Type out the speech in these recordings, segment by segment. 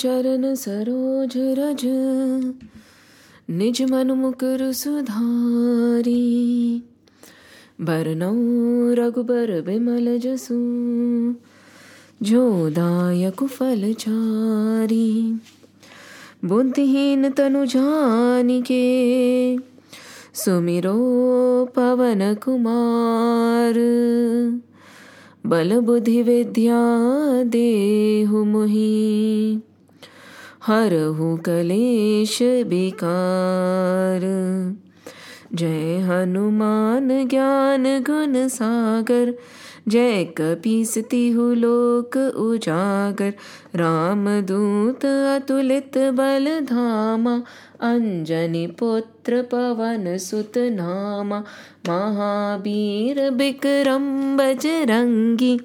चरण सरोज रज निज मन मुकुर सुधारी बरनौ रघुबर बिमल जसु जो दायक फल चारि बुद्धिहीन तनु जानिके सुमिरो पवन कुमार बल बुद्धि विद्या देहु मोहि हरहु कलेश विकार जय हनुमान ज्ञान गुण सागर जय कपीस तिहु लोक उजागर राम दूत अतुलित बल धामा अंजनी पुत्र पवन सुत नामा महावीर बिक्रम बजरंगी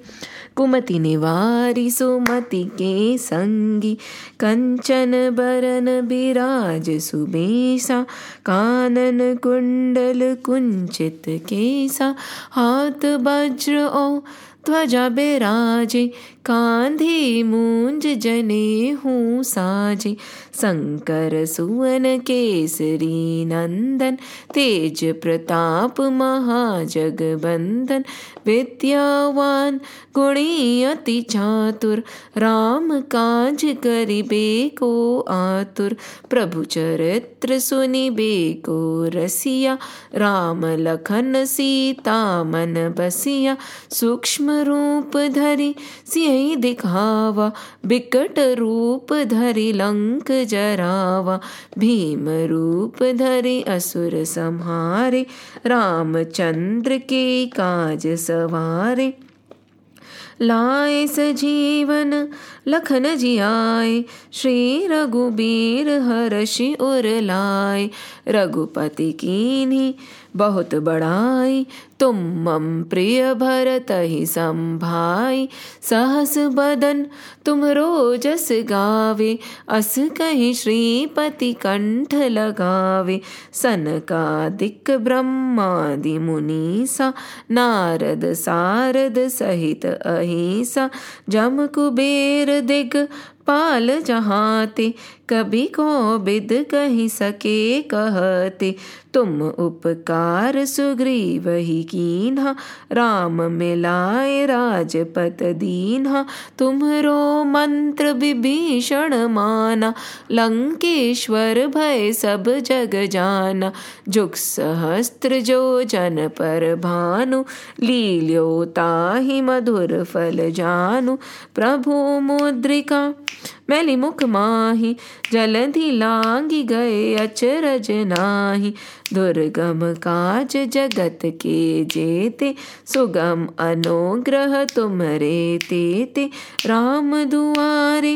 कुमति निवारी सुमति के संगी कंचन बरन बिराज सुबेसा कानन कुंडल कुंचित केसा हाथ वज्र और ध्वजा बिराजे कांधे मूंज जनेऊ साजे शंकर सुवन केसरी नंदन तेज प्रताप महाजगबंदन विद्यावान गुणी अति चातुर राम काज करिबे को आतुर प्रभु चरित्र सुनिबे को रसिया राम लखन सीता मन बसिया सूक्ष्म रूप धरि सिंह दिखावा बिकट रूप धरि लंक जरावा भीम रूप धरि असुर संहारे रामचंद्र के काज सवारे लाए सजीवन लखन जियाए श्री रघुबीर हरषि उर लाए रघुपति कीन्ही बहुत बड़ाई तुम मम प्रिय भरत ही संभाई सहस बदन तुमरो जस गावे अस कहि श्रीपति कंठ लगावे सनकादिक ब्रह्मादि मुनीसा नारद सारद सहित अहिसा जम कुबेर दिग पाल जहाते कभी को बिद कहीं सके कहते तुम उपकार सुग्रीव ही कीन्हा राम मिलाए राजपत दीन्हा तुम्हरो मंत्र विभीषण माना लंकेश्वर भय सब जग जाना जुग सहस्त्र जो जन पर भानु लील्यो ताहि मधुर फल जानु प्रभु मुद्रिका मैली मुख माही जलधि लांगी गए अचरज नाही दुर्गम काज जगत के जेते सुगम अनुग्रह तुम्हरे तेते राम दुआरे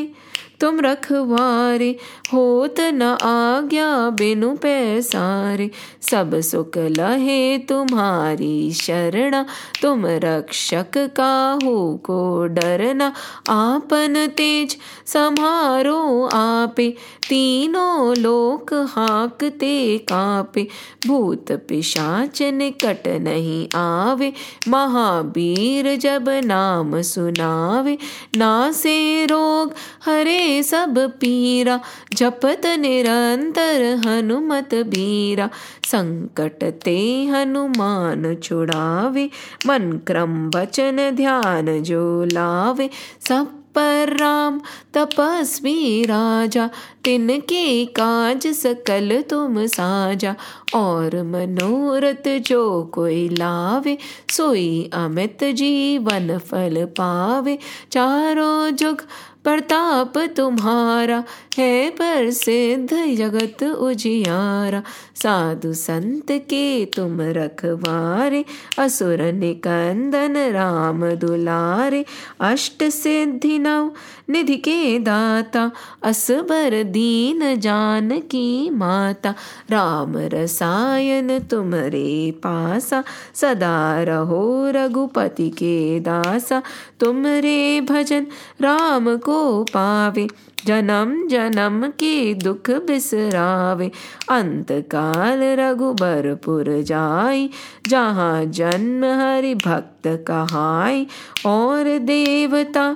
तुम रखवारे होत न आज्ञा बिनु पैसारे सब सुख लहे तुम्हारी शरणा तुम रक्षक काहू को डरना आपन तेज सम्हारो आपे तीनों लोक हाकते कापे भूत पिशाच निकट नहीं आवे महावीर जब नाम सुनावे नासे रोग हरे सब पीरा जपत निरंतर हनुमत बीरा संकट ते हनुमान छुड़ावे मन क्रम वचन ध्यान जो लावे सब पर राम तपस्वी राजा तिनके काज सकल तुम साजा और मनोरथ जो कोई लावे सोई अमित जीवन फल पावे चारों जुग प्रताप तुम्हारा है प्रसिद्ध जगत उजियारा साधु संत के तुम रखवारे असुर निकंदन राम दुलारे अष्ट सिद्धि नव निधि के दाता असबर दीन जानकी माता राम रसायन तुम्हारे पासा सदा रहो रघुपति के दासा तुम्हारे भजन राम को पावे जनम जनम के दुख बिसरावे अंत काल रघुबर पुर जाई जहाँ जन्म हरि भक्त कहाई और देवता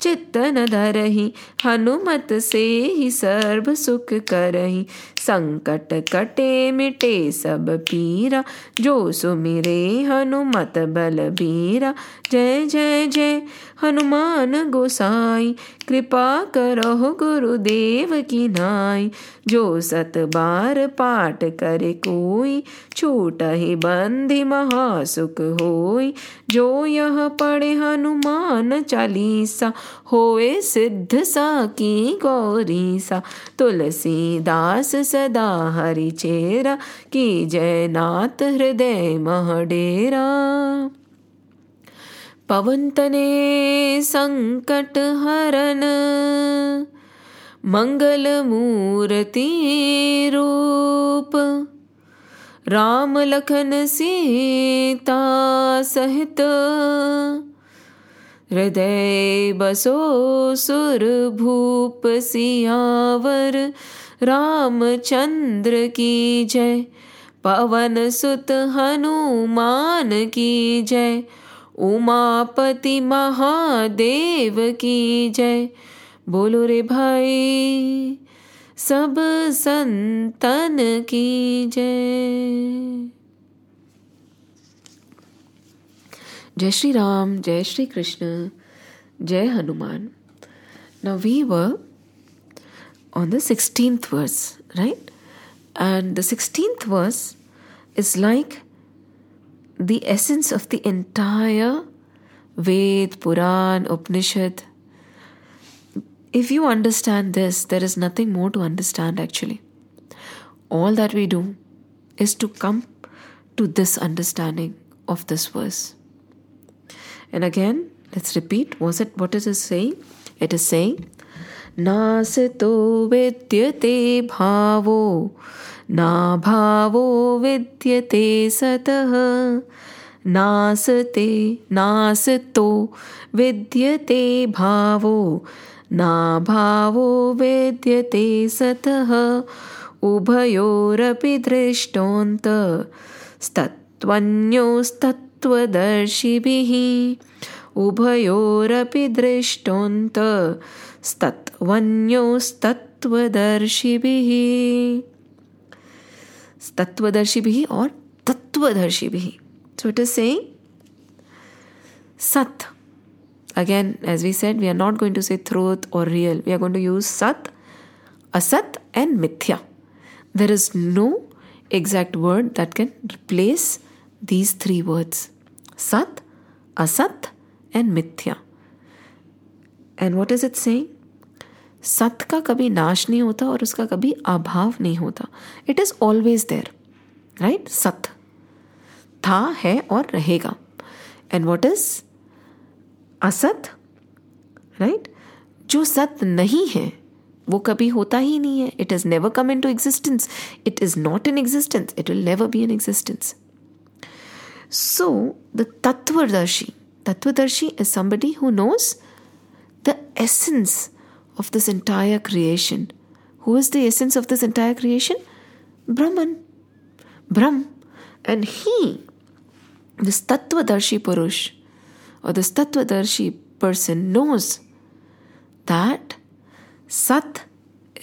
चित्त न धरहि हनुमत से ही सर्व सुख करहि। संकट कटे मिटे सब पीरा जो सुमिरे हनुमत बल बीरा। जय जय जय हनुमान गोसाई कृपा करहु गुरुदेव की नाई। जो सत बार पाठ करे कोई छूटहि बंधि महासुख होई। जो यह पढ़े हनुमान चालीसा होए सिद्ध साकी गौरीसा। तुलसी दास सदा हरि चेरा की जय नाथ हृदय मह डेरा। पवन तने संकट हरन मंगल मूर्ति रूप। राम लखन सीता सहित हृदय बसो सुर भूप सियावर। रामचंद्र की जय पवन सुत हनुमान की जय। उमापति महादेव की जय। बोलो रे भाई सब संतन की जय। जय श्री राम, जय श्री कृष्ण, जय Hanuman. Now we were on the 16th verse, right? And the 16th verse is like the essence of the entire Ved, Puran, Upanishad. If you understand this, there is nothing more to understand actually. All that we do is to come to this understanding of this verse. And again, let's repeat. What is it saying? It is saying, Nasito vidyate bhavo. Na bhavo vidyate satah. Nasate nasito vidyate bhavo. Na bhavo vidyate satah. Ubhayorapi drishtanta. Statvanyo statva darshibihi. Ubhayorapi drishtanta. Statvanyos Tattvadarshibhi or Tattvadarshibhi. So it is saying Sat. Again, as we said, we are not going to say truth or real. We are going to use Sat, Asat and Mithya. There is no exact word that can replace these three words. Sat, Asat and Mithya. And what is it saying? सत का कभी नाश नहीं होता और उसका कभी अभाव नहीं होता. It is always there, right? सत था, है और रहेगा. एंड व्हाट इज असत, राइट? जो सत नहीं है वो कभी होता ही नहीं है. It is never come into existence. It is not in existence. It will never be in existence. So the तत्वदर्शी, तत्वदर्शी is somebody who knows the essence of this entire creation. Who is the essence of this entire creation? Brahman. Brahm. And he, this Tattvadarshi Purush, or this Tattvadarshi person, knows that Sat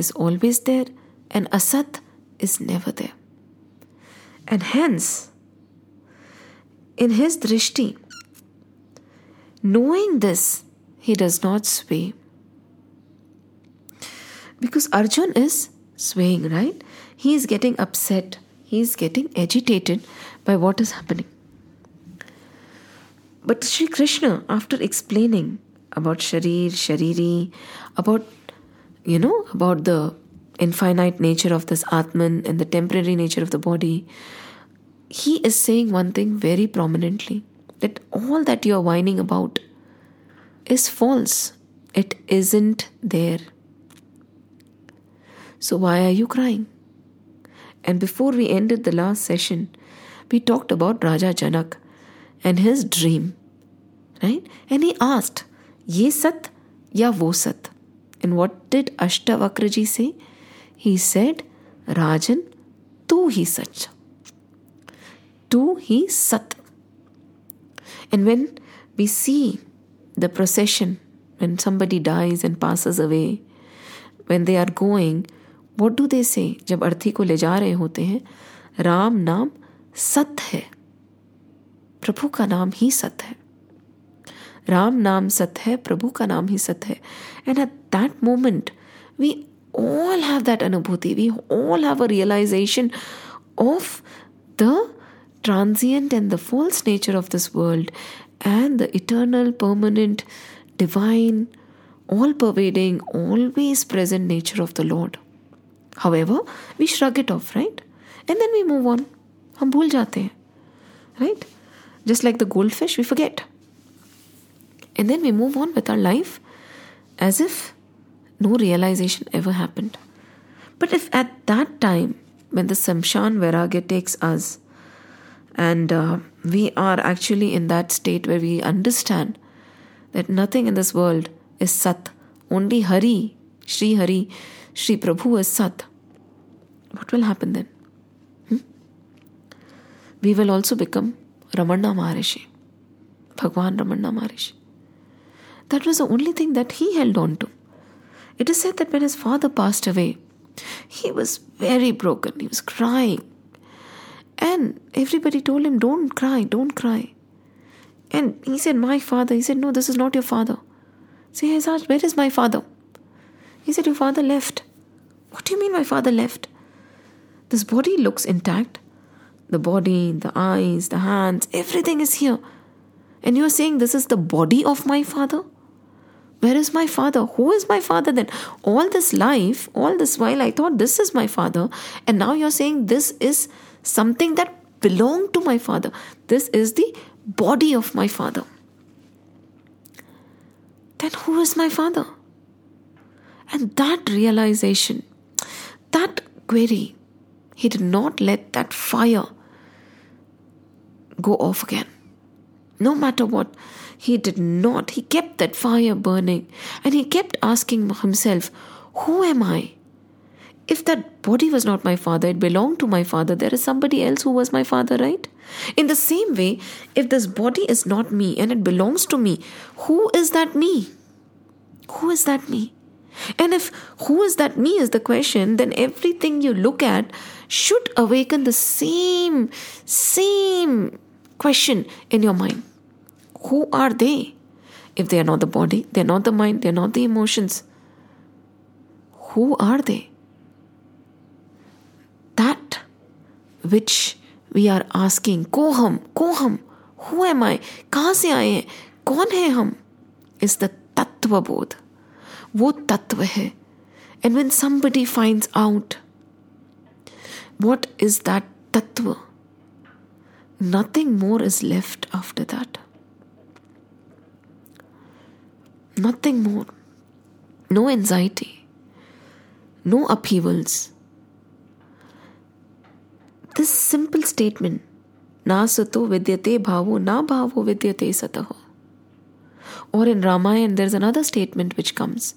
is always there and Asat is never there. And hence, in his Drishti, knowing this, he does not sway. Because Arjun is swaying, right? He is getting upset. He is getting agitated by what is happening. But Sri Krishna, after explaining about Sharir, Shariri, about the infinite nature of this Atman and the temporary nature of the body, he is saying one thing very prominently, that all that you are whining about is false. It isn't there. So why are you crying? And before we ended the last session, we talked about Raja Janak and his dream, right? And he asked, Ye Sat ya Wo Sat? And what did Ashtavakra ji say? He said, Rajan, Tu Hi Sat. Tu Hi Sat. And when we see the procession when somebody dies and passes away, when they are going, what do they say? जब अर्थी को ले जा रहे होते हैं, राम नाम सत है, प्रभु का नाम ही सत है. Ram naam sat hai, Prabhu ka naam hi sat hai. And at that moment, we all have that anubhuti. We all have a realization of the transient and the false nature of this world and the eternal, permanent, divine, all-pervading, always present nature of the Lord. However, we shrug it off, right? And then we move on. Hum bhul jate hain, right? Just like the goldfish, we forget. And then we move on with our life as if no realization ever happened. But if at that time, when the Samshan Vairagya takes us and we are actually in that state where we understand that nothing in this world is Sat, only Hari, Shri Prabhu is Sat, what will happen then? We will also become Ramana Maharishi, Bhagwan Ramana Maharishi. That was the only thing that he held on to. It is said that when his father passed away, he was very broken. He was crying. And everybody told him, don't cry, don't cry. And he said, my father. He said, no, this is not your father. So he asked, where is my father? He said, your father left. What do you mean my father left? This body looks intact. The body, the eyes, the hands, everything is here. And you are saying this is the body of my father? Where is my father? Who is my father then? All this life, all this while I thought this is my father, and now you're saying this is something that belonged to my father. This is the body of my father. Then who is my father? And that realization, that query, he did not let that fire go off again. No matter what, he did not. He kept that fire burning and he kept asking himself, who am I? If that body was not my father, it belonged to my father, there is somebody else who was my father, right? In the same way, if this body is not me and it belongs to me, who is that me? Who is that me? And if who is that me is the question, then everything you look at should awaken the same question in your mind. Who are they? If they are not the body, they are not the mind, they are not the emotions. Who are they? That which we are asking, Koham, who am I? Kahan se aaye hain? Kaun hai hum? Is the Tattva Bodh. Wo Tattva hai. And when somebody finds out what is that Tattva, nothing more is left after that. Nothing more. No anxiety. No upheavals. This simple statement, na sato vidyate bhavo, na bhavo vidyate sataho. Or in Ramayana, there is another statement which comes.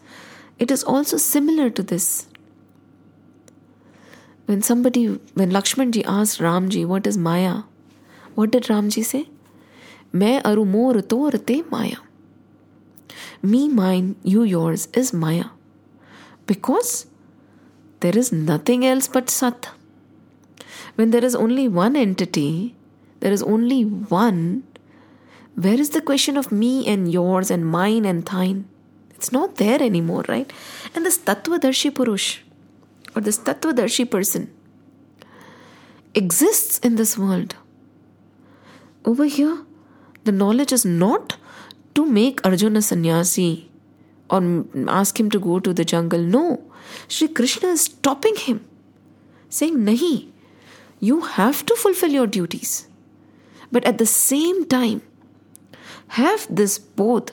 It is also similar to this. When Lakshmanji asked Ramji, what is Maya? What did Ramji say? Main aru mor to rate Maya. Me, mine, you, yours is Maya. Because there is nothing else but Sat. When there is only one entity, there is only one, where is the question of me and yours and mine and thine? It's not there anymore, right? And this Tattva Darshi Purush, or this Tattva Darshi person, exists in this world. Over here, the knowledge is not to make Arjuna sannyasi or ask him to go to the jungle. No, Sri Krishna is stopping him, saying, Nahi, you have to fulfill your duties. But at the same time, have this both.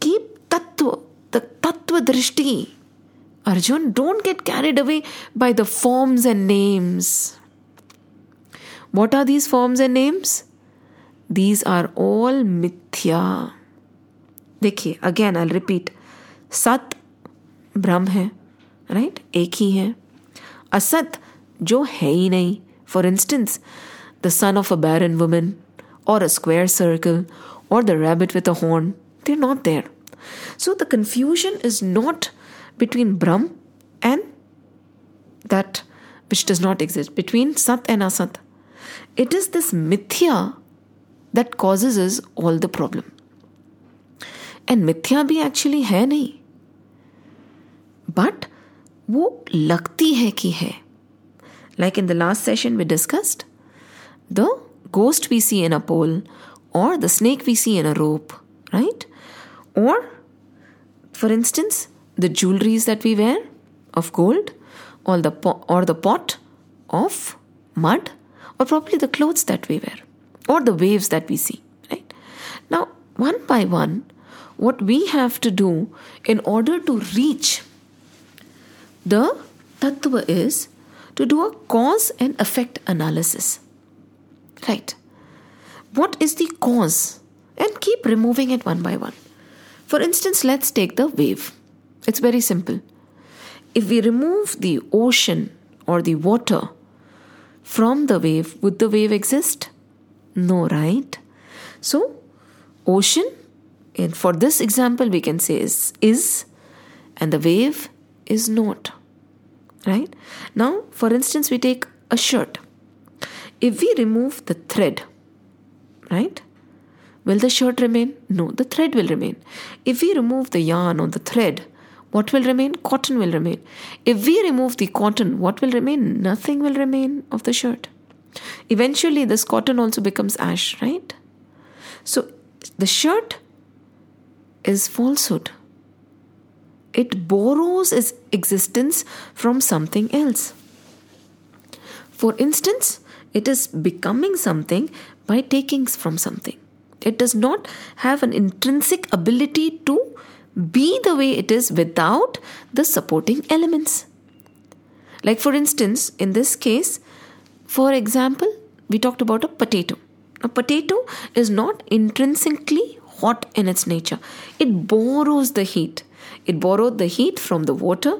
Keep tattva, the tattva drishti. Arjuna, don't get carried away by the forms and names. What are these forms and names? These are all mithya. Dekhiye, again I'll repeat. Sat, Brahm hai, right? Ek hi hai. Asat, jo hai hi nahi. For instance, the son of a barren woman, or a square circle, or the rabbit with a horn, they're not there. So the confusion is not between Brahm and that which does not exist, between Sat and Asat. It is this Mithya that causes us all the problem. And Mithya bhi actually hai nahi. But wo lagti hai ki hai. Like in the last session we discussed, the ghost we see in a pole, or the snake we see in a rope, right? Or, for instance, the jewelries that we wear of gold, or the pot of mud, or probably the clothes that we wear, or the waves that we see, right? Now, one by one, what we have to do in order to reach the tattva is to do a cause and effect analysis, right? What is the cause? And keep removing it one by one. For instance, let's take the wave. It's very simple. If we remove the ocean or the water from the wave, would the wave exist? No, right? So, ocean, and for this example, we can say is, and the wave is not, right? Now, for instance, we take a shirt. If we remove the thread, right? Will the shirt remain? No, the thread will remain. If we remove the yarn or the thread, what will remain? Cotton will remain. If we remove the cotton, what will remain? Nothing will remain of the shirt. Eventually, this cotton also becomes ash, right? So, the shirt is falsehood. It borrows its existence from something else. For instance, it is becoming something by taking from something. It does not have an intrinsic ability to be the way it is without the supporting elements. Like for instance, in this case, for example, we talked about a potato. A potato is not intrinsically hot in its nature. It borrows the heat. It borrowed the heat from the water,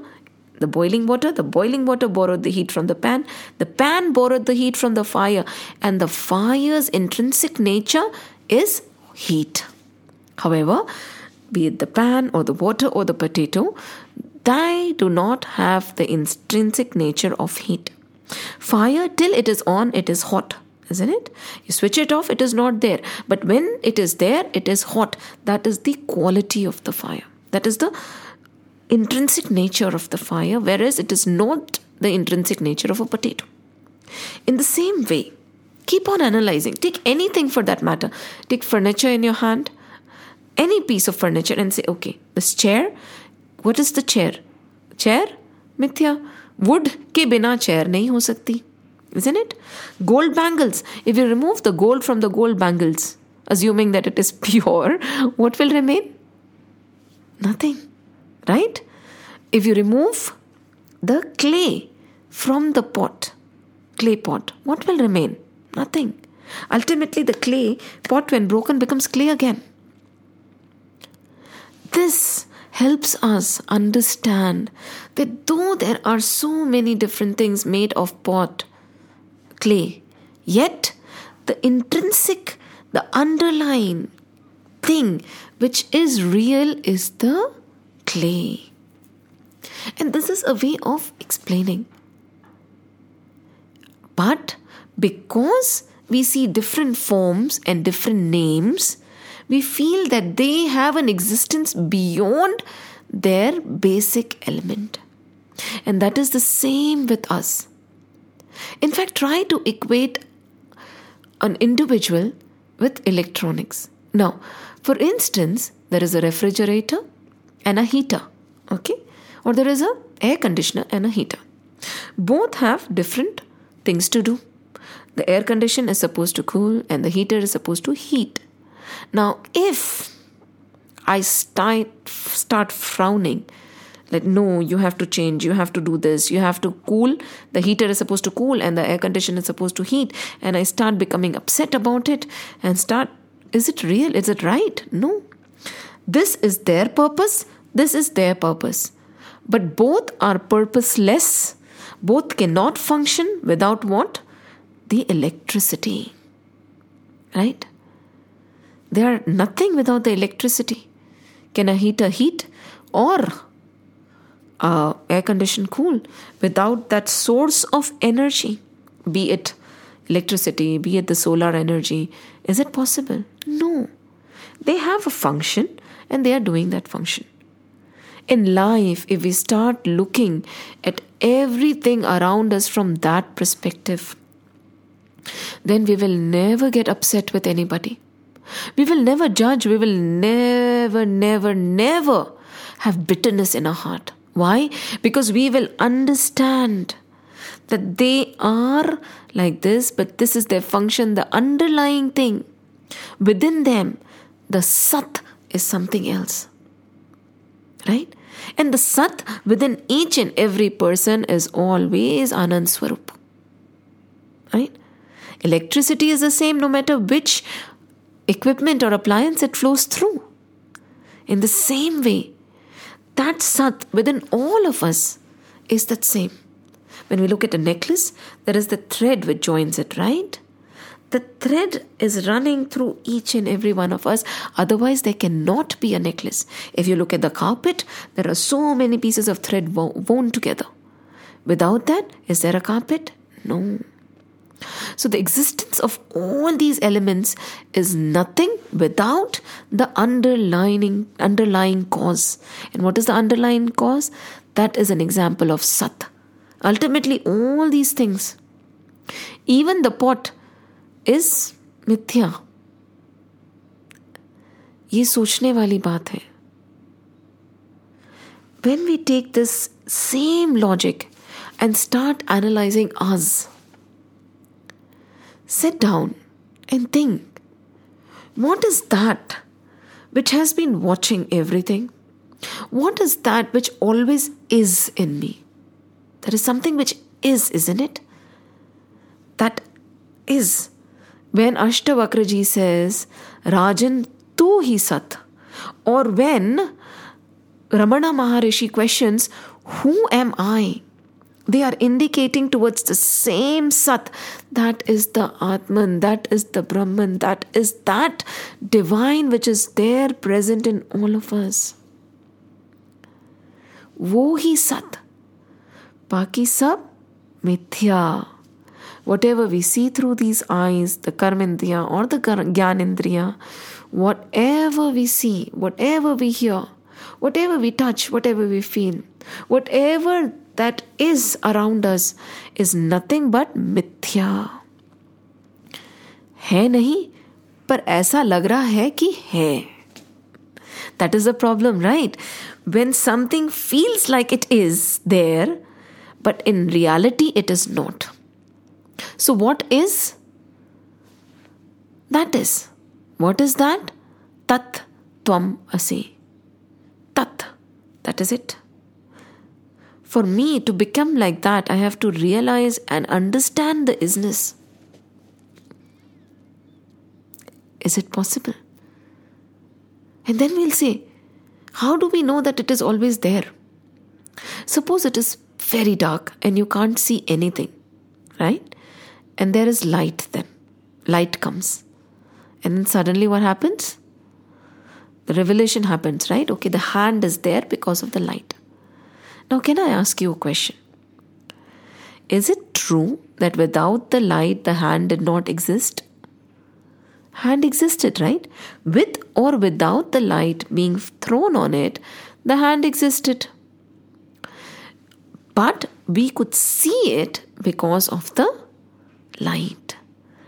the boiling water. The boiling water borrowed the heat from the pan. The pan borrowed the heat from the fire. And the fire's intrinsic nature is heat. However, be it the pan or the water or the potato, they do not have the intrinsic nature of heat. Fire, till it is on, it is hot, isn't it? You switch it off, it is not there. But when it is there, it is hot. That is the quality of the fire. That is the intrinsic nature of the fire, whereas it is not the intrinsic nature of a potato. In the same way, keep on analyzing. Take anything for that matter. Take furniture in your hand, any piece of furniture, and say, okay, this chair, what is the chair? Chair? Mithya. Wood ke bina chair nahi ho sakti. Isn't it? Gold bangles. If you remove the gold from the gold bangles, assuming that it is pure, what will remain? Nothing. Right? If you remove the clay from the pot, clay pot, what will remain? Nothing. Ultimately, the clay pot, when broken, becomes clay again. This helps us understand that though there are so many different things made of pot, clay, yet the intrinsic, the underlying thing which is real is the clay. And this is a way of explaining. But because we see different forms and different names, we feel that they have an existence beyond their basic element. And that is the same with us. In fact, try to equate an individual with electronics. Now, for instance, there is a refrigerator and a heater, okay? Or there is an air conditioner and a heater. Both have different things to do. The air conditioner is supposed to cool and the heater is supposed to heat. Now, if I start frowning, like, no, you have to change, you have to do this, you have to cool, the heater is supposed to cool and the air conditioner is supposed to heat, and I start becoming upset about it and start, is it real? Is it right? No. This is their purpose, this is their purpose. But both are purposeless. Both cannot function without what? The electricity. Right? They are nothing without the electricity. Can a heater heat or air condition cool without that source of energy, be it electricity, be it the solar energy? Is it possible? No. They have a function and they are doing that function. In life, if we start looking at everything around us from that perspective, then we will never get upset with anybody. We will never judge. We will never have bitterness in our heart. Why? Because we will understand that they are like this, but this is their function, the underlying thing. Within them, the Sat is something else. Right? And the Sat within each and every person is always Anand Swarup. Right? Electricity is the same no matter which equipment or appliance it flows through. In the same way, that Sat within all of us is that same. When we look at a necklace, there is the thread which joins it, right? The thread is running through each and every one of us. Otherwise, there cannot be a necklace. If you look at the carpet, there are so many pieces of thread woven together. Without that, is there a carpet? No. So the existence of all these elements is nothing without the underlying cause. And what is the underlying cause? That is an example of Sat. Ultimately, all these things, even the pot, is Mithya. Ye sochne wali baat hai. When we take this same logic and start analyzing us, sit down and think, what is that which has been watching everything? What is that which always is in me? There is something which is, isn't it? That is. When Ashtavakra ji says, Rajan tu hi Sat, or when Ramana Maharishi questions, who am I? They are indicating towards the same Sat. That is the Atman, that is the Brahman, that is that divine which is there present in all of us. Wo hi Sat. Baki sab mithya. Whatever we see through these eyes, the karmendriya or the gyanendriya, whatever we see, whatever we hear, whatever we touch, whatever we feel, whatever that is around us is nothing but mithya. Hai nahi, par aisa lag raha hai ki hai. That is the problem, right? When something feels like it is there, but in reality it is not. So what is? That is. What is that? Tat tvam asi. Tat. That is it. For me to become like that, I have to realize and understand the isness. Is it possible? And then we'll say, how do we know that it is always there? Suppose it is very dark and you can't see anything, right? And there is light then. Light comes. And then suddenly what happens? The revelation happens, right? Okay, the hand is there because of the light. Now, can I ask you a question? Is it true that without the light, the hand did not exist? Hand existed, right? With or without the light being thrown on it, the hand existed. But we could see it because of the light.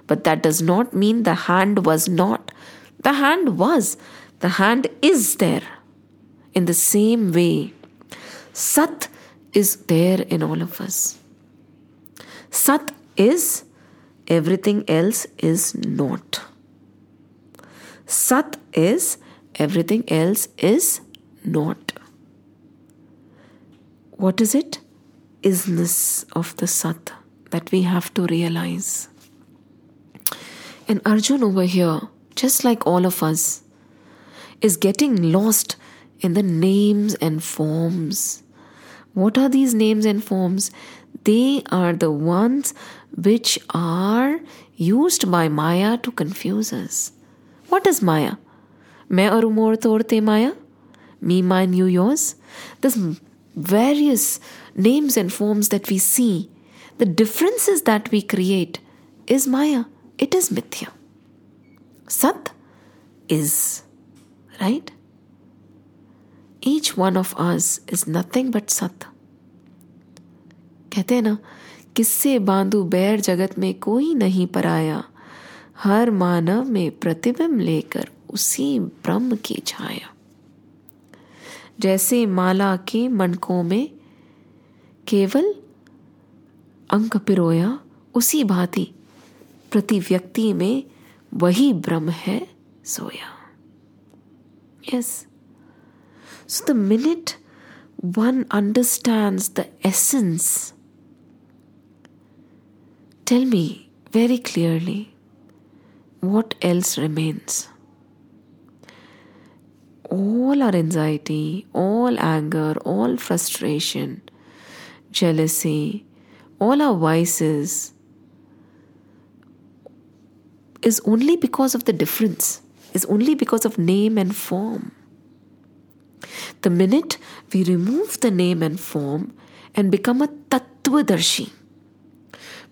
But that does not mean the hand was not. The hand was. The hand is there. In the same way, Sat is there in all of us. Sat is, everything else is not. Sat is, everything else is not. What is it? Isness of the Sat that we have to realize. And Arjun over here, just like all of us, is getting lost in the names and forms. What are these names and forms? They are the ones which are used by Maya to confuse us. What is Maya? Main aur umor torte Maya. me, mine, you, yours. There's various names and forms that we see. The differences that we create is Maya. It is Mithya. Sat is, right? Each one of us is nothing but Sat. कहते हैं ना, किससे बांधू बैर जगत में कोई नहीं पराया, हर मानव में प्रतिबिंब लेकर उसी ब्रह्म की छाया. जैसे माला के मणकों में केवल अंक पिरोया, उसी भांति प्रति व्यक्ति में वही ब्रह्म है सोया. Yes. So the minute one understands the essence, tell me very clearly, what else remains? All our anxiety, all anger, all frustration, jealousy, all our vices is only because of the difference, is only because of name and form. The minute we remove the name and form and become a Tattva Darshan,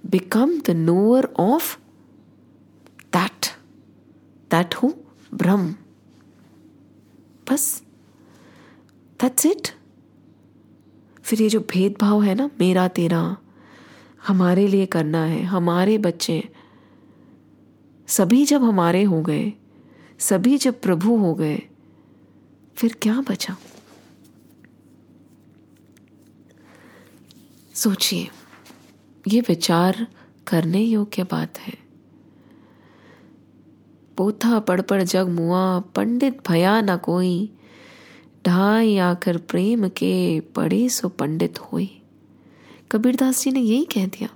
become the knower of that who? Brahm. Bas, that's it. फिर ये जो भेदभाव है ना, मेरा तेरा, हमारे लिए करना है, हमारे बच्चे, सभी जब हमारे हो गए, सभी जब प्रभु हो गए, फिर क्या बचा? सोचिए, ये विचार करने योग्य बात है. पोथा पड़पड़ जग मुआ, पंडित भया ना कोई, ढाई आकर प्रेम के पड़े सो पंडित होई. कबीरदास जी ने यही कह दिया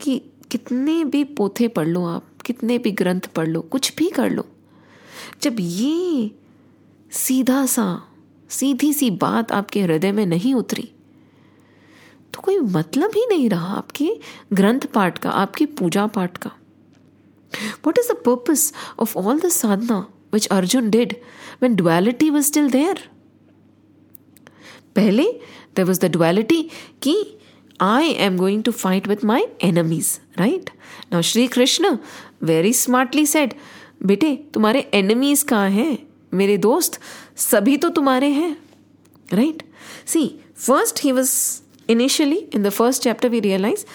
कि कितने भी पोथे पढ़ लो आप, कितने भी ग्रंथ पढ़ लो, कुछ भी कर लो, जब ये सीधा सा सीधी सी बात आपके हृदय में नहीं उतरी तो कोई मतलब ही नहीं रहा आपके ग्रंथ पाठ का, आपकी पूजा पाठ का. What is the purpose of all the sadhana which Arjun did when duality was still there? Pehle, there was the duality ki I am going to fight with my enemies, right? Now Shri Krishna very smartly said, Bete, tumhare enemies kahan hai? Mere dost, sabhi to tumhare hai. Right? See, first he was, initially, in the first chapter we realize,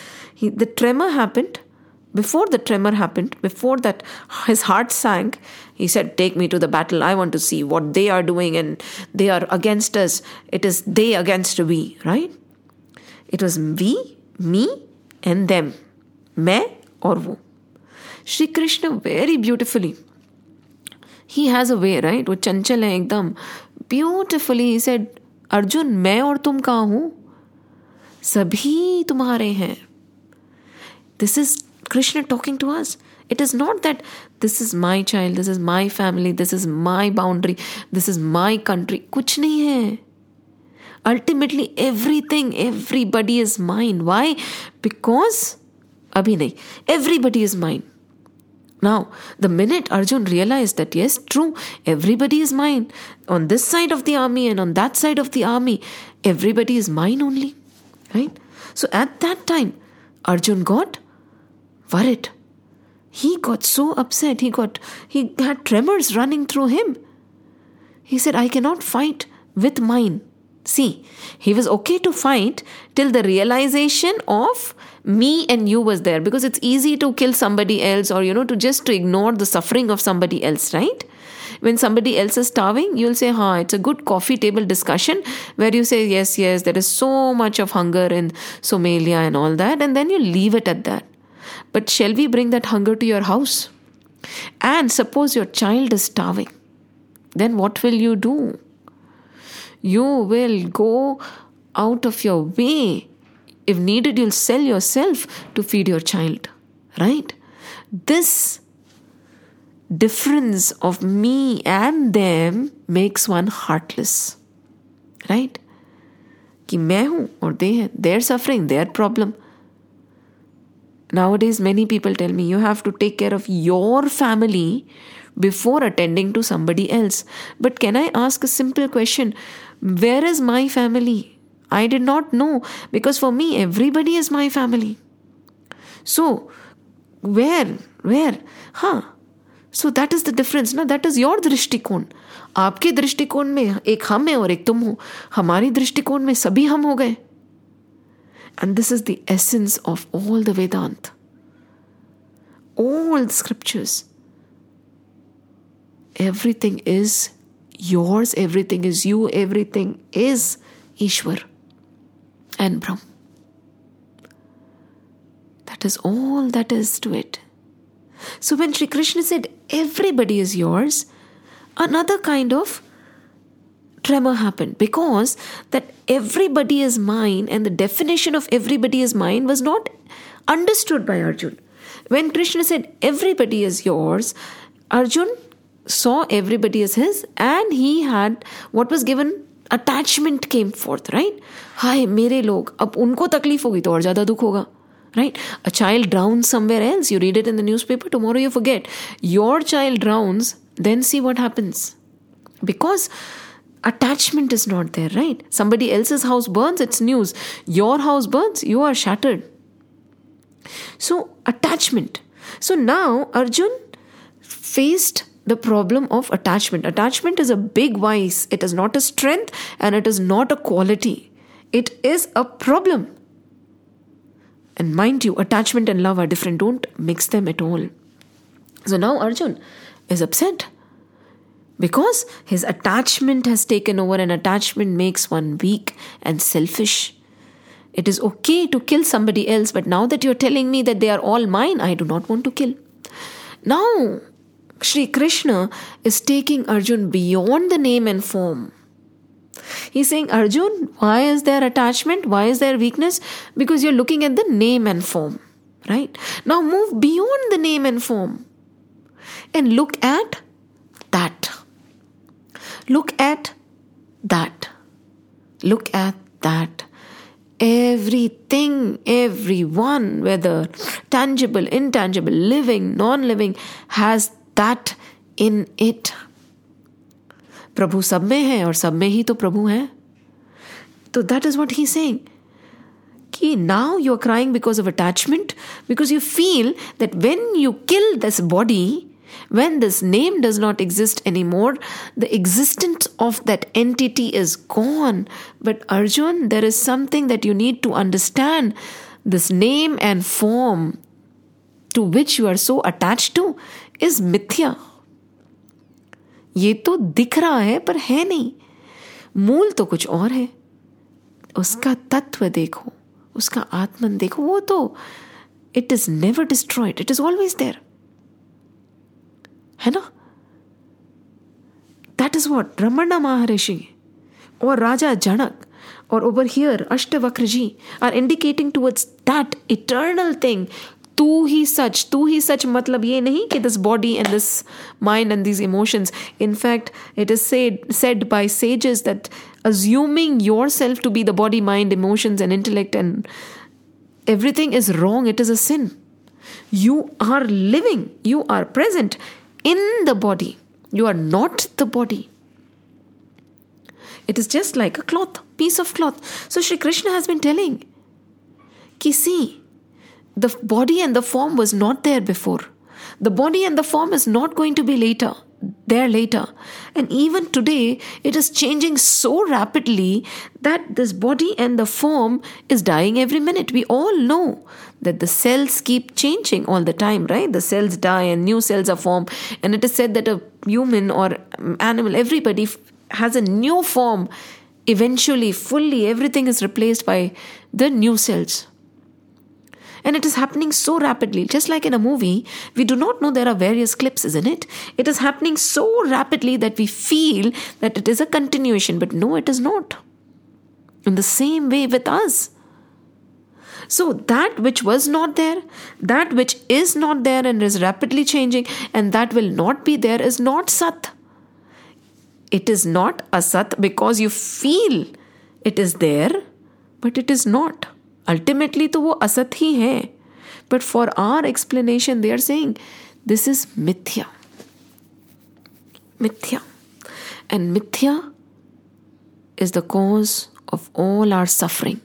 the tremor happened. Before the tremor happened, before that his heart sank, he said, take me to the battle. I want to see what they are doing and they are against us. It is they against we, right? It was we, me and them. Main aur wo. Shri Krishna very beautifully. He has a way, right? Wo chanchal hai ekdam. Beautifully he said, Arjun, main aur tum kahan hoon? Sabhi tumhare hain. This is Krishna talking to us. It is not that this is my child, this is my family, this is my boundary, this is my country. Kuch nahi hai. Ultimately, everything, everybody is mine. Why? Because, abhi nahi. Everybody is mine. Now, the minute Arjun realized that, yes, true, everybody is mine. On this side of the army and on that side of the army, everybody is mine only. Right? So at that time, Arjun got worried. He got so upset. He had tremors running through him. He said, I cannot fight with mine. See, he was okay to fight till the realization of me and you was there, because it's easy to kill somebody else or, to just to ignore the suffering of somebody else, right? When somebody else is starving, you'll say, it's a good coffee table discussion where you say, yes, there is so much of hunger in Somalia and all that. And then you leave it at that. But shall we bring that hunger to your house? And suppose your child is starving. Then what will you do? You will go out of your way. If needed, you'll sell yourself to feed your child, right? This difference of me and them makes one heartless, right? Ki main hoon or they hai, their suffering, their problem. Nowadays, many people tell me you have to take care of your family before attending to somebody else. But can I ask a simple question? Where is my family? I did not know, because for me, everybody is my family. So, where? Huh? So that is the difference. Now, that is your drishtikon. आपके दृष्टिकोण में एक हम है और एक तुम हो. हमारी दृष्टिकोण में सभी हम हो गए. And this is the essence of all the Vedanta, all the scriptures. Everything is yours, everything is you, everything is Ishwar and Brahm. That is all that is to it. So when Sri Krishna said, everybody is yours, another kind of tremor happened, because that everybody is mine and the definition of everybody is mine was not understood by Arjuna. When Krishna said, everybody is yours, Arjuna saw everybody as his, and he had what was given, attachment came forth, right? Hi, mere log, ab unko takleef hogi to aur zyada dukh hoga. Right? A child drowns somewhere else. You read it in the newspaper. Tomorrow you forget. Your child drowns. Then see what happens. Because attachment is not there, right? Somebody else's house burns. It's news. Your house burns. You are shattered. So, attachment. So, now Arjun faced the problem of attachment. Attachment is a big vice. It is not a strength and it is not a quality. It is a problem. And mind you, attachment and love are different. Don't mix them at all. So now Arjun is upset because his attachment has taken over, and attachment makes one weak and selfish. It is okay to kill somebody else, but now that you are telling me that they are all mine, I do not want to kill. Now, Sri Krishna is taking Arjun beyond the name and form. He's saying, Arjun, why is there attachment? Why is there weakness? Because you're looking at the name and form, right? Now move beyond the name and form and look at that. Look at that. Look at that. Everything, everyone, whether tangible, intangible, living, non-living, has that in it. Prabhu sab mein hai aur sab mein hi to Prabhu hai. So that is what he's saying. Ki now you are crying because of attachment, because you feel that when you kill this body, when this name does not exist anymore, the existence of that entity is gone. But Arjun, there is something that you need to understand. This name and form to which you are so attached to is mithya. ये तो दिख रहा है पर है नहीं, मूल तो कुछ और है. उसका तत्व देखो, उसका आत्मन देखो, वो तो it is never destroyed, it is always there, है ना? That is what Ramana Maharishi or Raja Janak or over here Ashtavakra ji are indicating towards that eternal thing. Tu hi sach matlab ye nahi ki this body and this mind and these emotions. In fact, it is said by sages that assuming yourself to be the body, mind, emotions and intellect and everything is wrong. It is a sin. You are living. You are present in the body. You are not the body. It is just like a cloth, piece of cloth. So Sri Krishna has been telling ki see, the body and the form was not there before. The body and the form is not going to be later. And even today, it is changing so rapidly that this body and the form is dying every minute. We all know that the cells keep changing all the time, right? The cells die and new cells are formed. And it is said that a human or animal, everybody has a new form. Eventually, fully, everything is replaced by the new cells. And it is happening so rapidly. Just like in a movie, we do not know there are various clips, isn't it? It is happening so rapidly that we feel that it is a continuation. But no, it is not. In the same way with us. So that which was not there, that which is not there and is rapidly changing, and that will not be there is not Sat. It is not Asat because you feel it is there, but it is not. Ultimately, to wo asat hi hai. But for our explanation, they are saying this is mithya. Mithya. And mithya is the cause of all our suffering.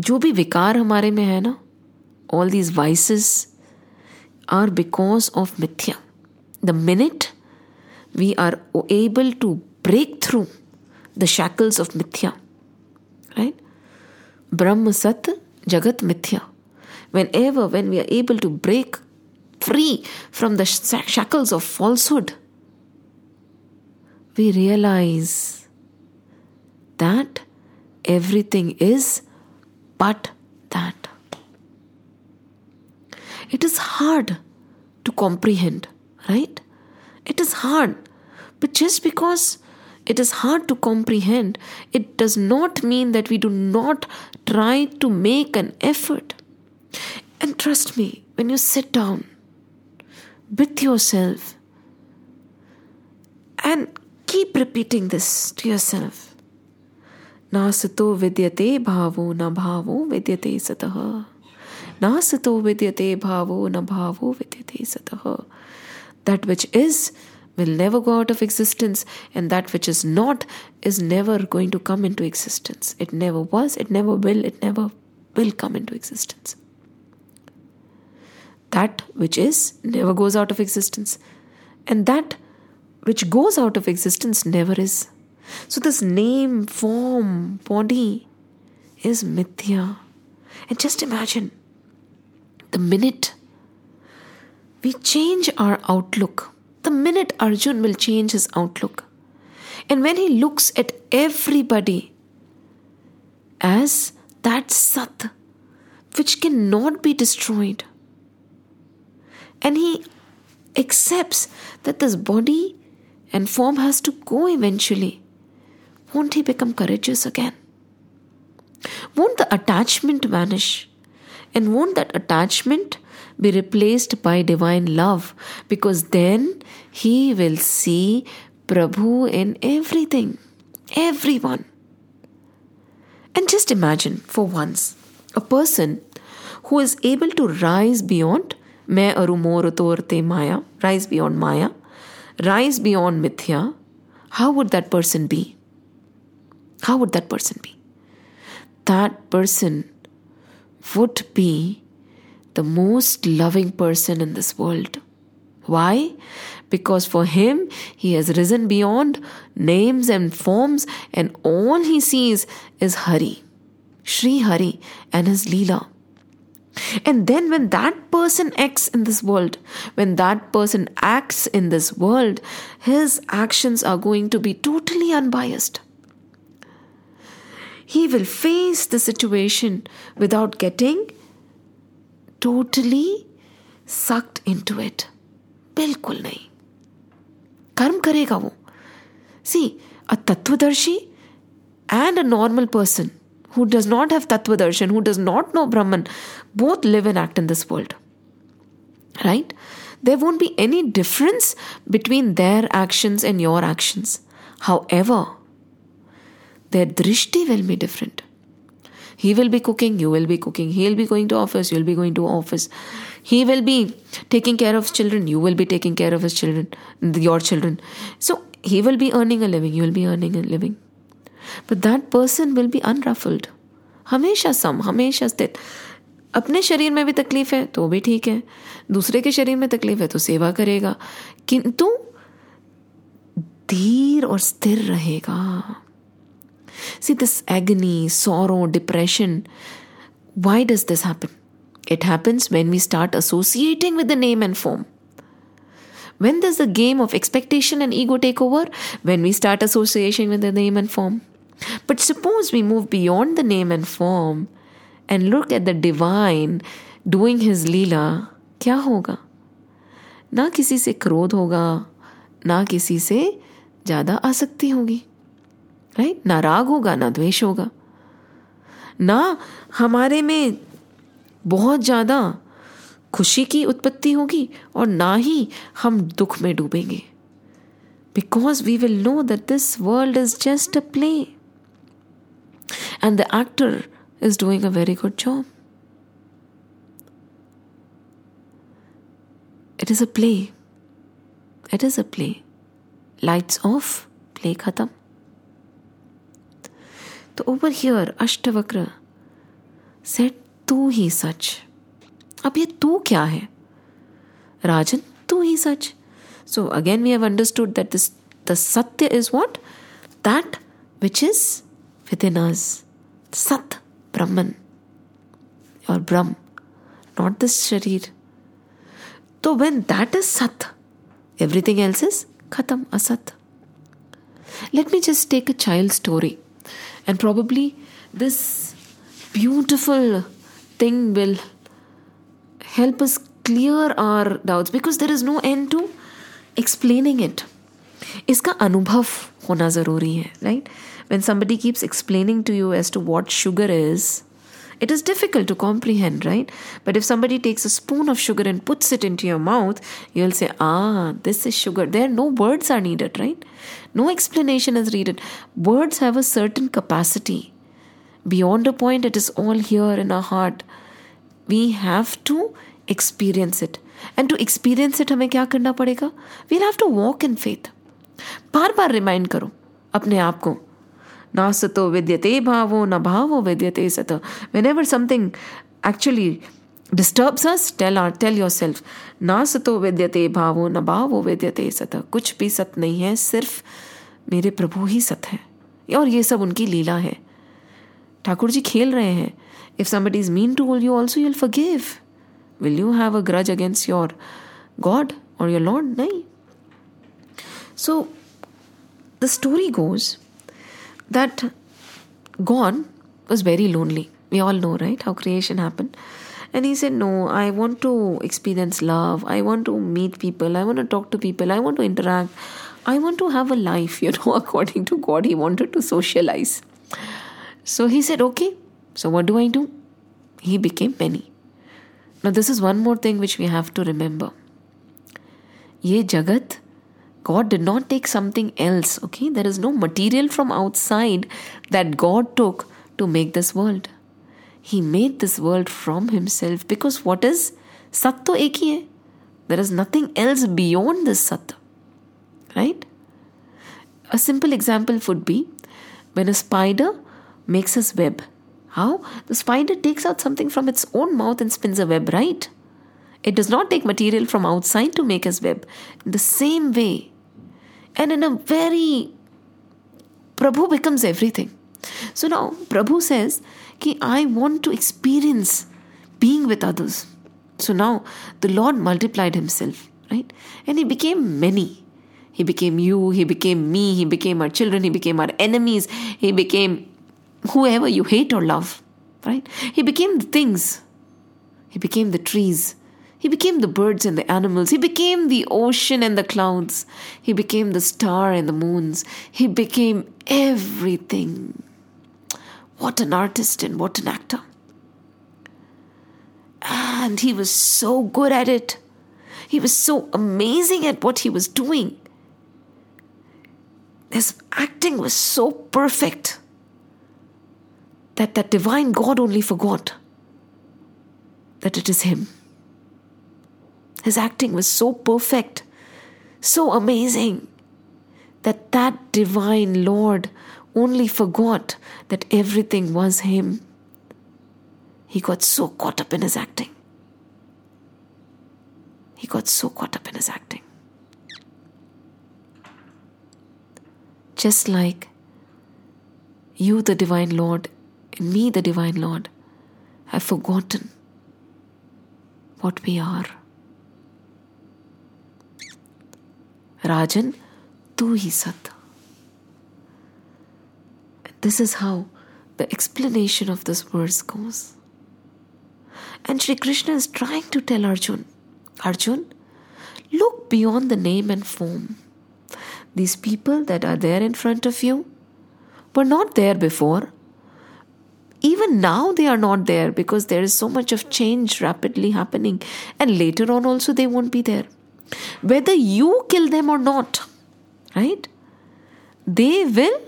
जो भी विकार हमारे में है ना, all these vices are because of mithya. The minute we are able to break through the shackles of mithya, right? Brahma Sat, Jagat Mithya. When we are able to break free from the shackles of falsehood, we realize that everything is but that. It is hard to comprehend, right? It is hard. But just because it is hard to comprehend, it does not mean that we do not try to make an effort. And trust me, when you sit down with yourself and keep repeating this to yourself, Na sato vidyate bhavo na bhavo vidyate sataha. Na sato vidyate bhavo na bhavo vidyate sataha. That which is will never go out of existence, and that which is not is never going to come into existence. It never was, it never will come into existence. That which is never goes out of existence, and that which goes out of existence never is. So this name, form, body is mithya. And just imagine, the minute we change our outlook, the minute Arjun will change his outlook, and when he looks at everybody as that Sat, which cannot be destroyed, and he accepts that this body and form has to go eventually, won't he become courageous again? Won't the attachment vanish? And won't that attachment be replaced by divine love? Because then he will see Prabhu in everything, everyone. And just imagine for once a person who is able to rise beyond Main aru mor torte Maya, rise beyond Maya, rise beyond mithya. How would that person be? How would that person be? That person would be the most loving person in this world. Why? Because for him, he has risen beyond names and forms, and all he sees is Hari, Shri Hari and his Leela. And then when that person acts in this world, his actions are going to be totally unbiased. He will face the situation without getting totally sucked into it. Bilkul nahi. Karm karega wo. See, a tattvadarshi and a normal person who does not have Tattva Darshan, who does not know Brahman, both live and act in this world. Right? There won't be any difference between their actions and your actions. However, their drishti will be different. He will be cooking, you will be cooking. He will be going to office, you will be going to office. He will be taking care of children, you will be taking care of your children. So, he will be earning a living, you will be earning a living. But that person will be unruffled. Hamesha sam, hamesha sthir. अपने शरीर में भी तकलीफ है तो भी ठीक है, दूसरे के शरीर में तकलीफ है तो सेवा करेगा, किंतु धीर और स्थिर रहेगा. See, this agony, sorrow, depression, why does this happen? It happens when we start associating with the name and form. When does the game of expectation and ego take over? When we start association with the name and form. But suppose we move beyond the name and form and look at the divine doing his leela. Kya hoga? Na kisi se krodh hoga, na kisi se jada asakti hogi. Right? Na rag hoga, na dvesh hoga. Na hamare mein bahut jada खुशी की उत्पत्ति होगी और ना ही हम दुख में डूबेंगे. Because we will know that this world is just a play. And the actor is doing a very good job. It is a play. It is a play. Lights off, play khatam. So over here, Ashtavakra said, "Tu hi sach." Ab ye tu kya hai? Rajan, tu hi sach. So again we have understood that this, the Satya is what? That which is within us. Sat, Brahman or Brahm, not this Sharir. So when that is Sat, everything else is Khatam, Asat. Let me just take a child's story, and probably this beautiful thing will help us clear our doubts, because there is no end to explaining it. Iska anubhav hona zaruri hai, right? When somebody keeps explaining to you as to what sugar is, it is difficult to comprehend, right? But if somebody takes a spoon of sugar and puts it into your mouth, you'll say, ah, this is sugar. There, no words are needed, right? No explanation is needed. Words have a certain capacity. Beyond a point, it is all here in our heart. We have to experience it. And to experience it, हमें क्या करना पड़ेगा? We'll have to walk in faith. बार-बार remind करो अपने आप को. Na sato vidyate bhavo na bhavo vidyate sato. Whenever something actually disturbs us, tell yourself, na sato vidyate bhavo na bhavo vidyate sato. Kuch bhi sat nahi hai, sirf mere Prabhu hi sat hai. Aur ye sab unki leela hai. Thakur ji khel rahe hain. If somebody is mean to you also, you'll forgive. Will you have a grudge against your God or your Lord? Nahi. So the story goes that God was very lonely. We all know, right, how creation happened. And he said, no, I want to experience love. I want to meet people. I want to talk to people. I want to interact. I want to have a life, you know, according to God. He wanted to socialize. So he said, okay, so what do I do? He became many. Now this is one more thing which we have to remember. Ye jagat, God did not take something else, okay? There is no material from outside that God took to make this world. He made this world from himself, because what is? Sat to ek hi hai. There is nothing else beyond this Sat, right? A simple example would be when a spider makes his web. How? The spider takes out something from its own mouth and spins a web, right? It does not take material from outside to make his web. In the same way, and in a very... Prabhu becomes everything. So now Prabhu says, ki, I want to experience being with others. So now the Lord multiplied himself, right? And he became many. He became you, he became me, he became our children, he became our enemies, he became whoever you hate or love, right? He became the things. He became the trees. He became the birds and the animals. He became the ocean and the clouds. He became the star and the moons. He became everything. What an artist and what an actor. And he was so good at it. He was so amazing at what he was doing. His acting was so perfect that that divine God only forgot that it is him. His acting was so perfect, so amazing, that that divine Lord only forgot that everything was him. He got so caught up in his acting. He got so caught up in his acting. Just like you, the divine Lord, and me, the divine Lord, have forgotten what we are. Rajan, tu hi sat. This is how the explanation of this verse goes. And Sri Krishna is trying to tell Arjun, Arjun, look beyond the name and form. These people that are there in front of you were not there before. Even now they are not there, because there is so much of change rapidly happening. And later on also they won't be there. Whether you kill them or not, right? They will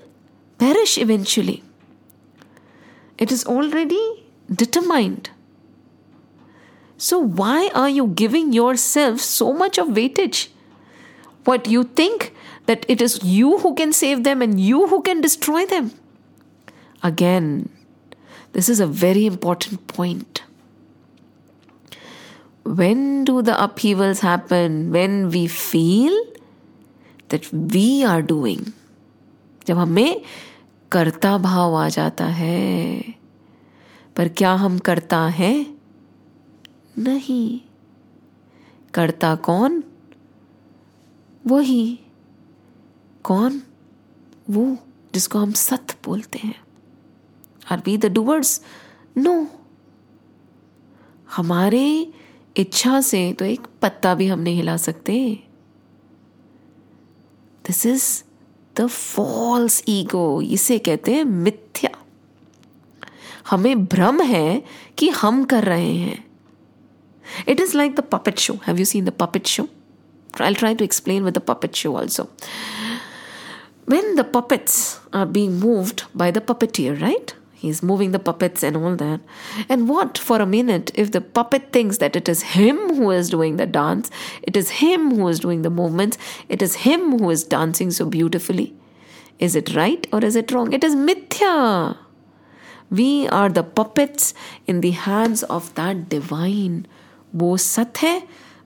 perish eventually. It is already determined. So why are you giving yourself so much of weightage? What, you think that it is you who can save them and you who can destroy them? Again, this is a very important point. When do the upheavals happen? When we feel that we are doing. जब हमें कर्ता भाव आ जाता है, पर क्या हम करता हैं? नहीं. करता कौन? वही. कौन? वो जिसको हम सत बोलते हैं. Are we the doers? No. हमारे इच्छा से तो एक पत्ता भी हम नहीं हिला सकते. This is the false ego. इसे कहते हैं मिथ्या. हमें भ्रम है कि हम कर रहे हैं. It is like the puppet show. Have you seen the puppet show? I'll try to explain with the puppet show also. When the puppets are being moved by the puppeteer, right? He's moving the puppets and all that. And what, for a minute, if the puppet thinks that it is him who is doing the dance, it is him who is doing the movements, it is him who is dancing so beautifully. Is it right or is it wrong? It is mithya. We are the puppets in the hands of that divine. वो सत है,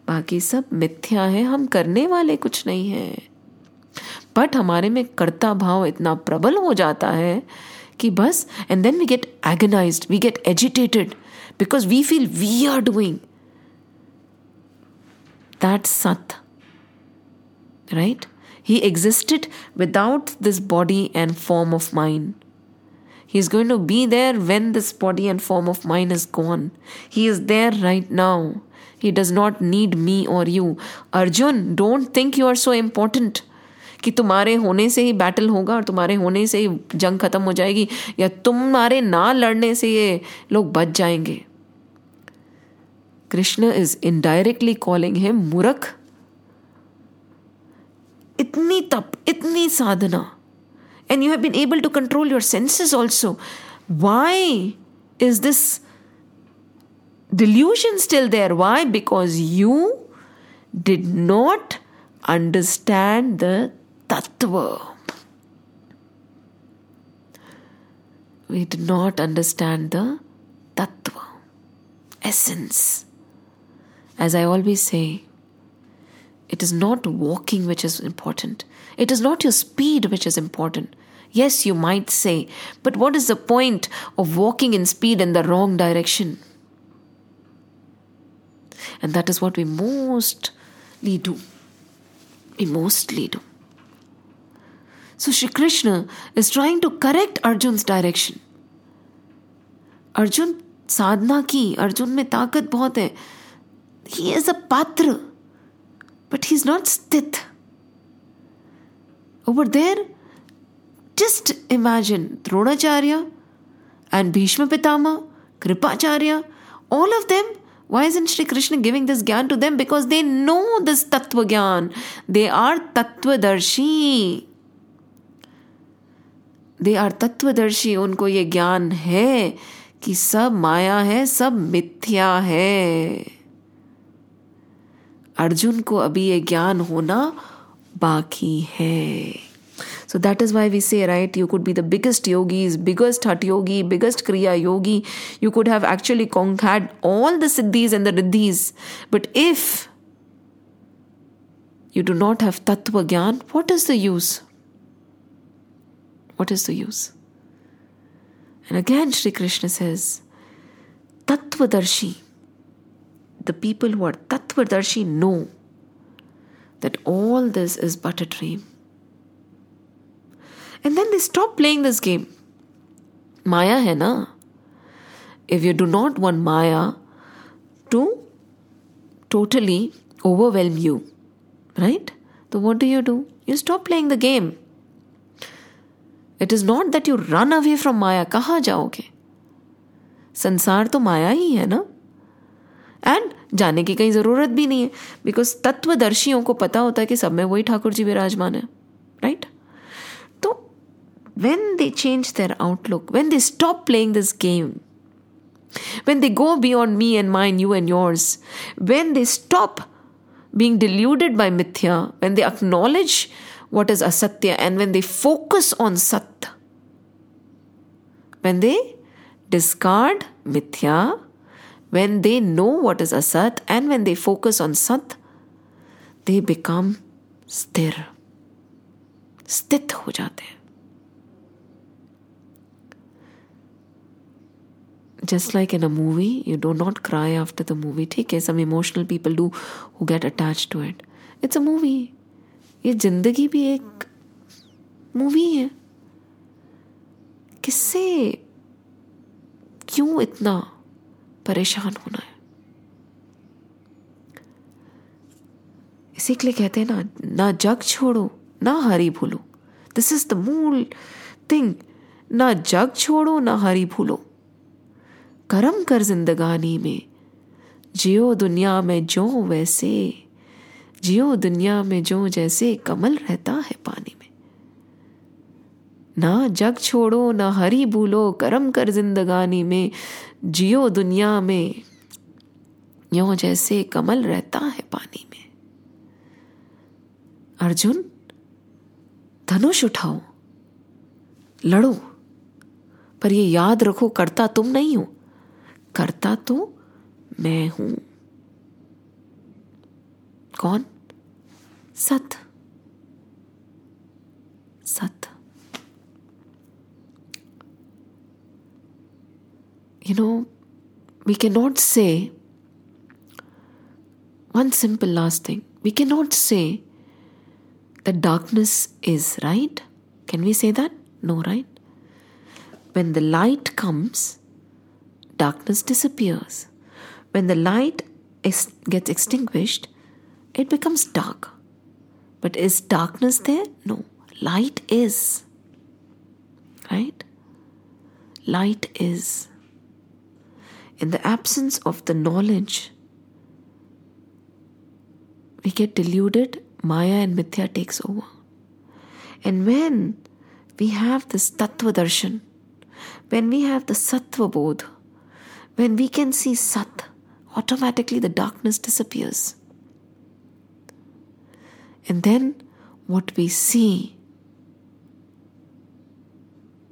बाकी सब मिथ्या है, हम करने वाले कुछ नहीं है. बट हमारे में कर्ता भाव इतना प्रबल हो जाता है कि बस, and then we get agonized, we get agitated, because we feel we are doing. That's Sat. Right? He existed without this body and form of mine. He is going to be there when this body and form of mine is gone. He is there right now. He does not need me or you. Arjun, don't think you are so important. कि तुम्हारे होने से ही battle होगा और तुम्हारे होने से ही जंग खत्म हो जाएगी या तुम्हारे ना लड़ने से ये लोग बच जाएंगे. Krishna is indirectly calling him मूर्ख. इतनी तप, इतनी साधना. And you have been able to control your senses also. Why is this delusion still there? Why? Because you did not understand the Tattva. We did not understand the Tattva, essence. As I always say, it is not walking which is important. It is not your speed which is important. Yes, you might say, but what is the point of walking in speed in the wrong direction? And that is what we mostly do. So Shri Krishna is trying to correct Arjun's direction. Arjun sadhana ki, Arjun mein taakat bahut hai. He is a patra, but he's not sthit. Over there, just imagine Dronacharya and Bhishma Pitama, Kripacharya, all of them. Why isn't Sri Krishna giving this gyan to them? Because they know this tattva gyan. They are tattva darshi. Unko ye gyan hai ki sab maya hai, sab mithya hai. Arjun ko abhi ye gyan hona baki hai. So that is why we say, right, you could be the biggest yogis, biggest hatha yogi, biggest kriya yogi. You could have actually conquered all the siddhis and the riddhis. But if you do not have tattva gyan, what is the use? And again, Sri Krishna says, tattva darshi, the people who are tattva darshi know that all this is but a dream. And then they stop playing this game. Maya hai na. If you do not want Maya to totally overwhelm you, right? So what do? You stop playing the game. It is not that you run away from Maya. Kaha jaoge? Sansar to Maya hi hai na. And जाने की कहीं जरूरत भी नहीं है, because तत्वदर्शियों को पता होता है कि सब में वही ठाकुर जी विराजमान है, right? तो when they change their outlook, when they stop playing this game, when they go beyond me and mine, you and yours, when they stop being deluded by mithya, when they acknowledge what is asatya and when they focus on sat, when they discard mithya, when they know what is asat and when they focus on sat, they become sthir, sthit ho jate hain. Just like in a movie, you do not cry after the movie. Okay, some emotional people do who get attached to it. It's a movie. ये जिंदगी भी एक movie है. किससे क्यों इतना परेशान होना है? इसी के लिए कहते हैं ना, ना जग छोड़ो, ना हरि भूलो. This is the मूल thing. ना जग छोड़ो, ना हरि भूलो. करम कर जिंदगानी में, जियो दुनिया में जो वैसे, जियो दुनिया में जो जैसे कमल रहता है पानी में. ना जग छोड़ो ना हरी भूलो, करम कर जिंदगानी में, जियो दुनिया में यो जैसे कमल रहता है पानी में. अर्जुन, धनुष उठाओ, लड़ो, पर ये याद रखो कर्ता तुम नहीं हो, करता तो मैं हूं. कौन? सत. सत. You know, we cannot say one simple last thing. We cannot say that darkness is, right? Can we say that? No, right? When the light comes, darkness disappears. When the light gets extinguished, it becomes dark. But is darkness there? No. Light is. Right? Light is. In the absence of the knowledge, we get deluded. Maya and mithya takes over. And when we have this tattva darshan, when we have the sattva bodh, when we can see Sat, automatically the darkness disappears. And then what we see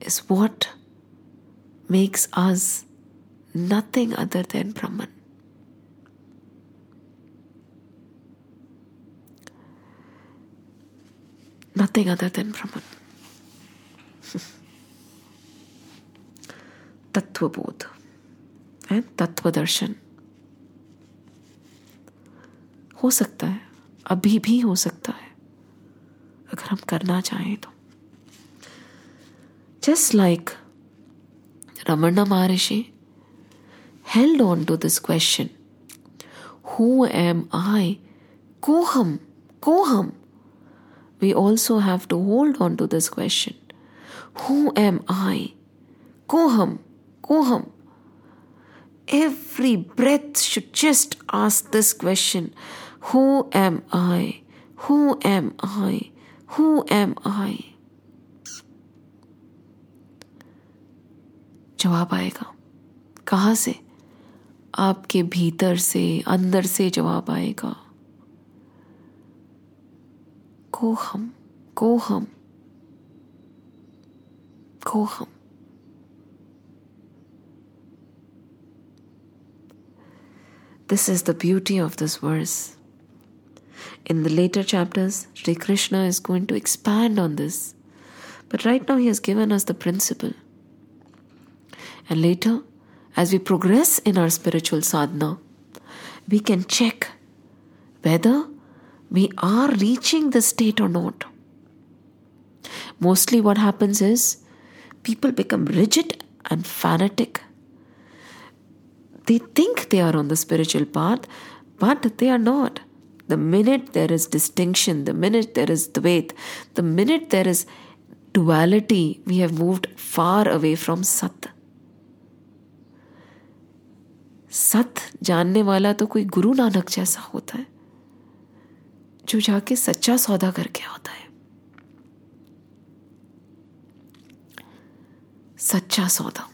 is what makes us nothing other than Brahman. Nothing other than Brahman. Tattva Bodh and Tattva Darshan. हो सकता है, अभी भी हो सकता है, अगर हम करना चाहें तो. Just like Ramana Maharishi held on to this question, who am I? Koham, Koham. We also have to hold on to this question, who am I? Koham, Koham. Every breath should just ask this question. Who am I? Who am I? Who am I? जवाब आएगा. कहाँ से? आपके भीतर से, अंदर से जवाब आएगा. कोहम, कोहम, कोहम. This is the beauty of this verse. In the later chapters, Sri Krishna is going to expand on this. But right now he has given us the principle. And later, as we progress in our spiritual sadhana, we can check whether we are reaching this state or not. Mostly what happens is, people become rigid and fanatic. They think they are on the spiritual path, but they are not. The minute there is distinction, the minute there is dvait, the minute there is duality, we have moved far away from Sat. Sat जानने वाला तो कोई गुरु नानक जैसा होता है, जो जाके सच्चा सौदा करके आता है. सच्चा सौदा.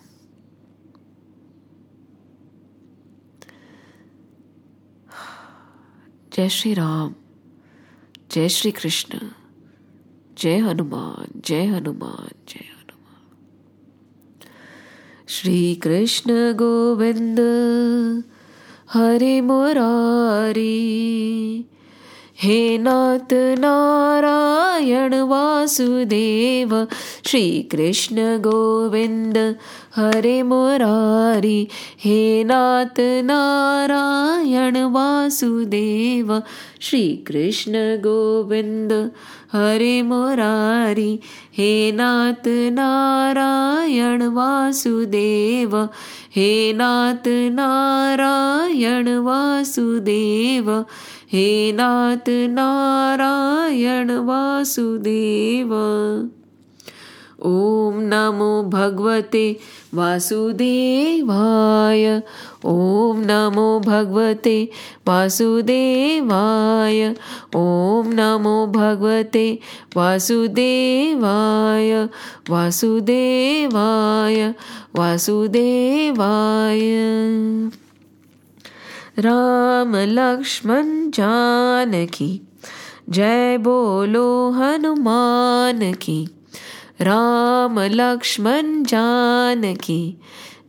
Jai Shri Ram, Jai Shri Krishna, Jai Hanuman, Jai Hanuman, Jai Hanuman. Shri Krishna Govinda, Hare Murari, He Nath Narayan Vasudeva, Shri Krishna Govinda, Hare Murari, He Nath Narayan Vasudeva, Shri Krishna Govinda, Hare Murari, He Nath Narayan Vasudeva, He Nath Narayan Vasudeva, He Nath Narayan Vasudeva. Om Namo Bhagavate Vasudevaya, Om Namo Bhagavate Vasudevaya, Om Namo Bhagavate Vasudevaya, Vasudevaya, Vasudevaya. Ram Lakshman Janaki, Jai Bolo Hanuman Ki. Ram Lakshman Janaki,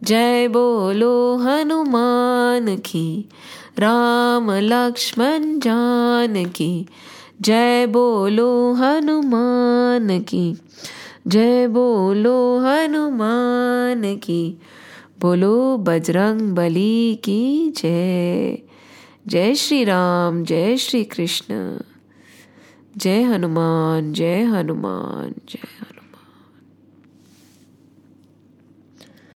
Jai Bolo Hanuman Ki. Ram Lakshman Janaki, Jai Bolo Hanuman Ki. Jai Bolo Hanuman Ki. Bolo Bajrang Bali Ki Jai. Jai Shri Ram, Jai Shri Krishna, Jai Hanuman, Jai Hanuman, Jai Hanuman.